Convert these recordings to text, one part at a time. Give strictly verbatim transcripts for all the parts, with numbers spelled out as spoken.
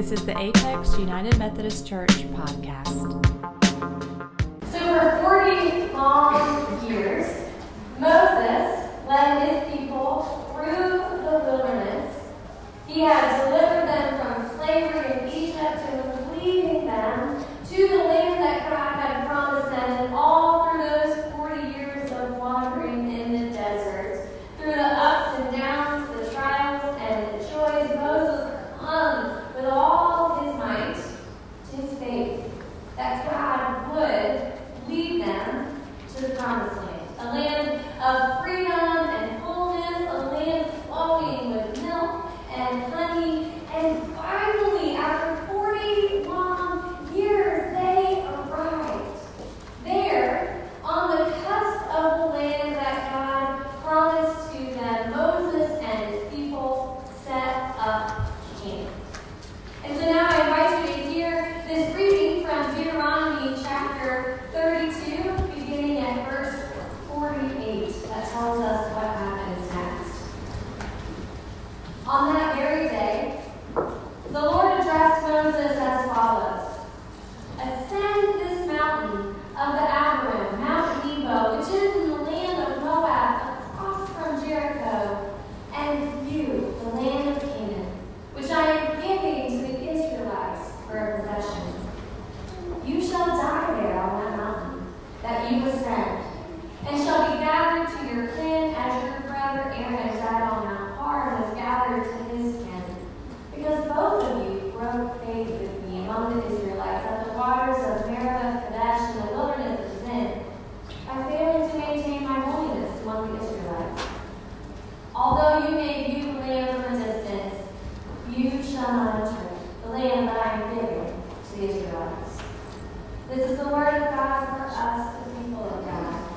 This is the Apex United Methodist Church podcast. So for forty long years, Moses led his people through the wilderness. He has delivered them from slavery in Egypt and was leading them to the land that God had promised them, and all through those forty years of wandering in the desert, through the ups and downs, the trials and the joys, Moses clung with all his might to his faith that God would lead them to the promised land, a land of freedom and wholeness, a land flowing with milk and honey. And finally, after forty long years, they arrived there on the cusp of the land that God promised to them. Moses and his people set up camp. And so now I invite you to hear this reading from Deuteronomy chapter thirty-two, beginning at verse forty-eight, that tells us what happens next. On that very day, the Lord addressed Moses as follows: "Ascend this mountain of the Abarim, Mount Nebo, which is in the land of Moab, across from Jericho, and view the land of Canaan, which I am giving to the Israelites for a possession. You shall die there on that mountain that you ascend, and shall be gathered to your kin as your brother Aaron died on Mount Hor was gathered to his kin. Because both of you broke faith with me among the Israelites at the waters of Meribah, Kadesh, and the wilderness of Zin, by failing to maintain my holiness among the Israelites. Although you may view the land from a distance, you shall not enter the land that I am giving to the Israelites." This is the word of God for us, the people of God.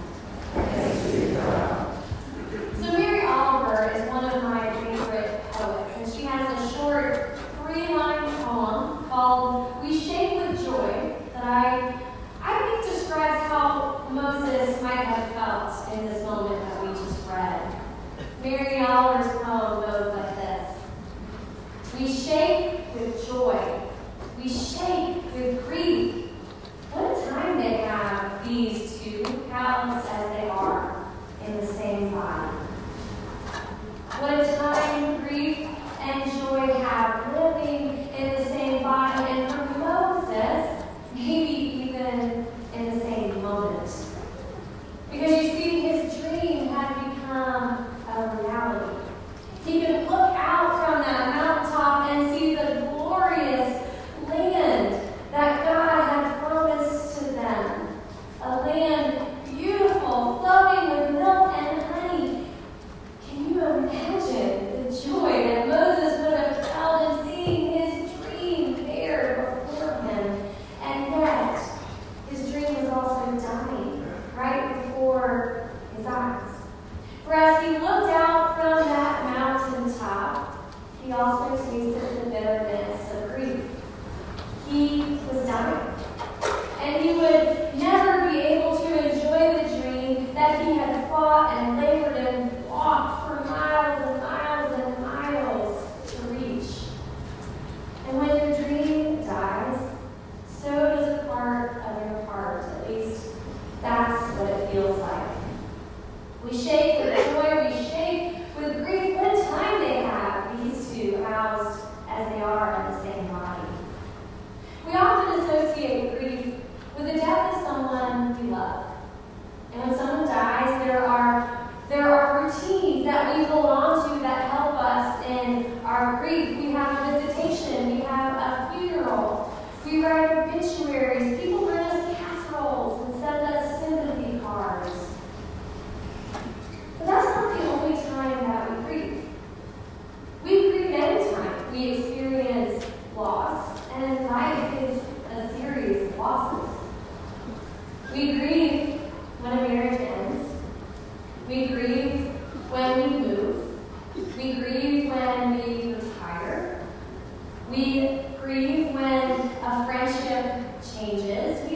Thanks be to God. So Mary Oliver is one of my favorite poets, and she has a short three-line poem called "We Shake with Joy" that I, I think describes how Moses might have felt in this moment that we just read. Mary Oliver's poem goes like this: "We shake with joy. We shake with grief. What a time they have, these two, countless as they are, in the same body. What a time grief and joy have, living in the same body, and for Moses, maybe even in the same moment." Because you see, his dream had become a reality. He could look out from that mountaintop and see the glorious land that God had promised to them, a land beautiful, flowing with milk and honey. Can you imagine the joy that Moses would have felt in seeing his dream there before him? And yet, his dream was also dying right before his eyes. For as he looked out from that mountaintop, he also tasted the bitterness of grief. He was dying, and he would never be able to enjoy the dream that he had fought and labored and walked for miles and miles and miles to reach. And when your dream dies, so does a part of your heart. At least that's what it feels like. We shake with joy, we shake with grief. What time they have, these two, housed as they are in the same body. We often associate grief with the death of someone we love. And when someone dies, there are, there are routines that we belong to that help us in our grief. We have a visitation, we have a funeral, we write obituaries, people bring us casseroles and send us sympathy cards. But that's not the only time that we grieve. We grieve anytime we experience loss, and life is a series of losses. We grieve when a marriage ends. We grieve when we move. We grieve when we retire. We grieve when a friendship changes.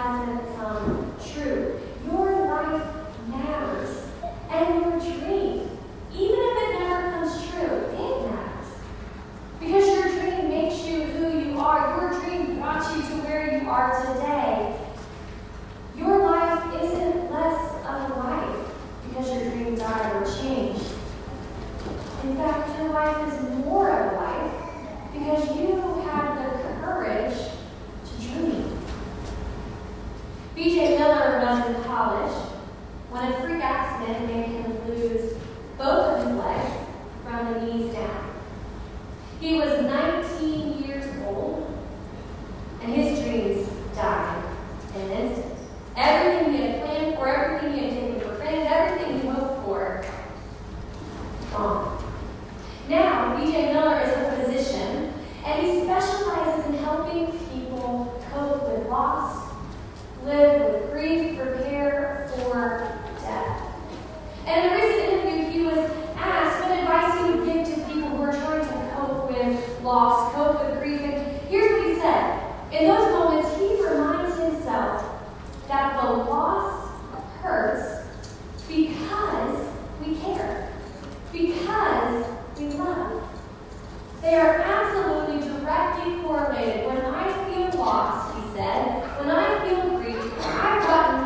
Amen. when a freak accident made him lose both of his legs from the knees down. He was nineteen years old, and his dreams died in an instant. Everything he had planned for, everything he had taken for granted, everything he hoped for, gone. Now, B J Miller is a physician, and he specializes in helping people cope with loss, live with grief, prepare for death. And in a recent interview, he was asked what advice he would give to people who are trying to cope with loss, cope with grief, and here's what he said. In those moments, he reminds himself that the loss hurts because we care, because we love. They are absolutely directly correlated. When I feel lost, he said, when I feel grief, I've gotten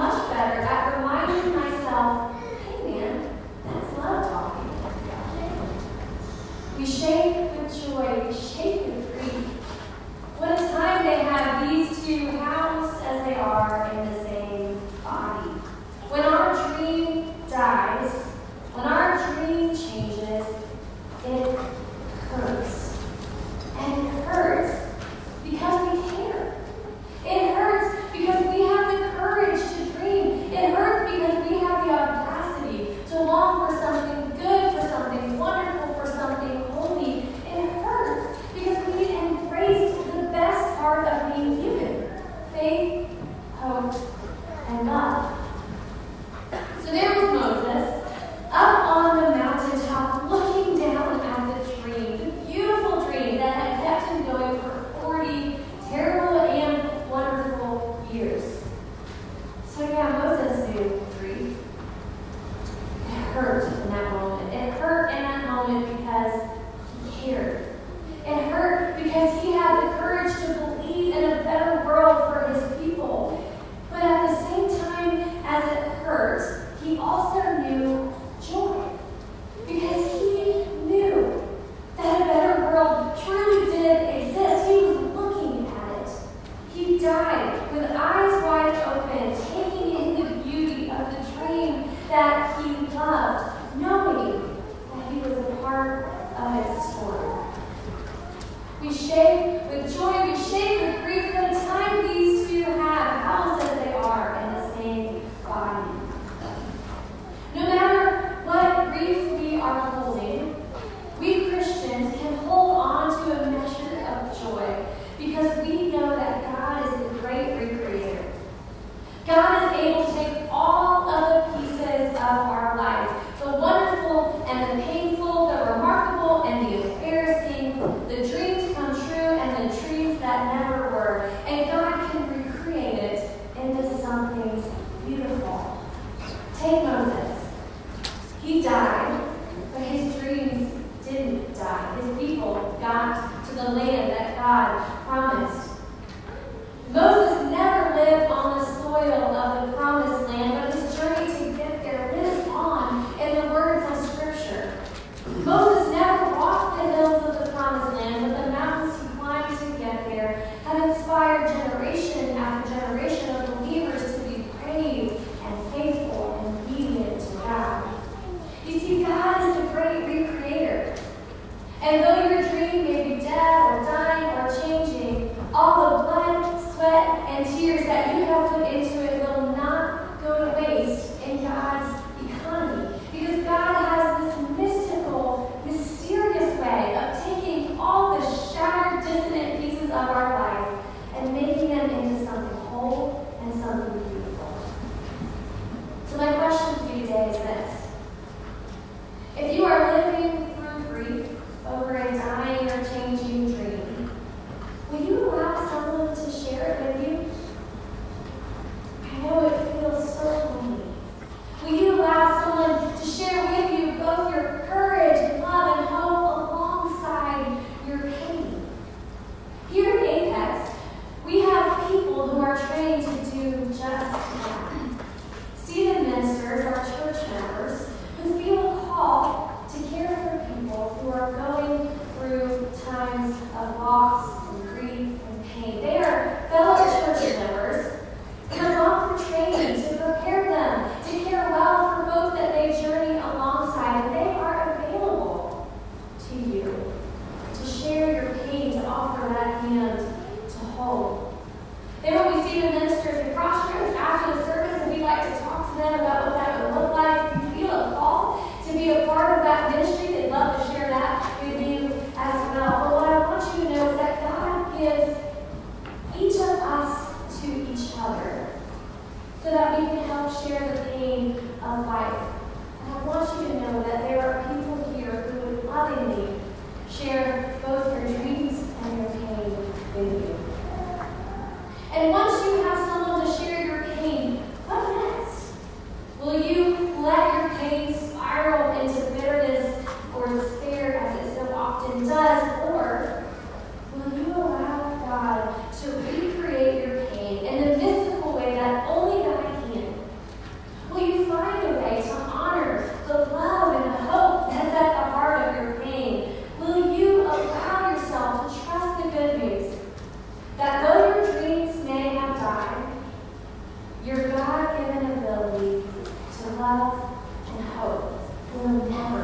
that we can help share the pain of life. And I want you to know that there are people here who would lovingly share both your dreams and your pain with you. And once you have someone to share your pain, what next? Will you let your pain spiral into bitterness or despair as it so often does? Or will you allow God to recreate your pain in the mystical way that only God can? Will you find a way to honor the love and the hope that's at the heart of your pain? Will you allow yourself to trust the good news that both your God-given ability to love and hope will never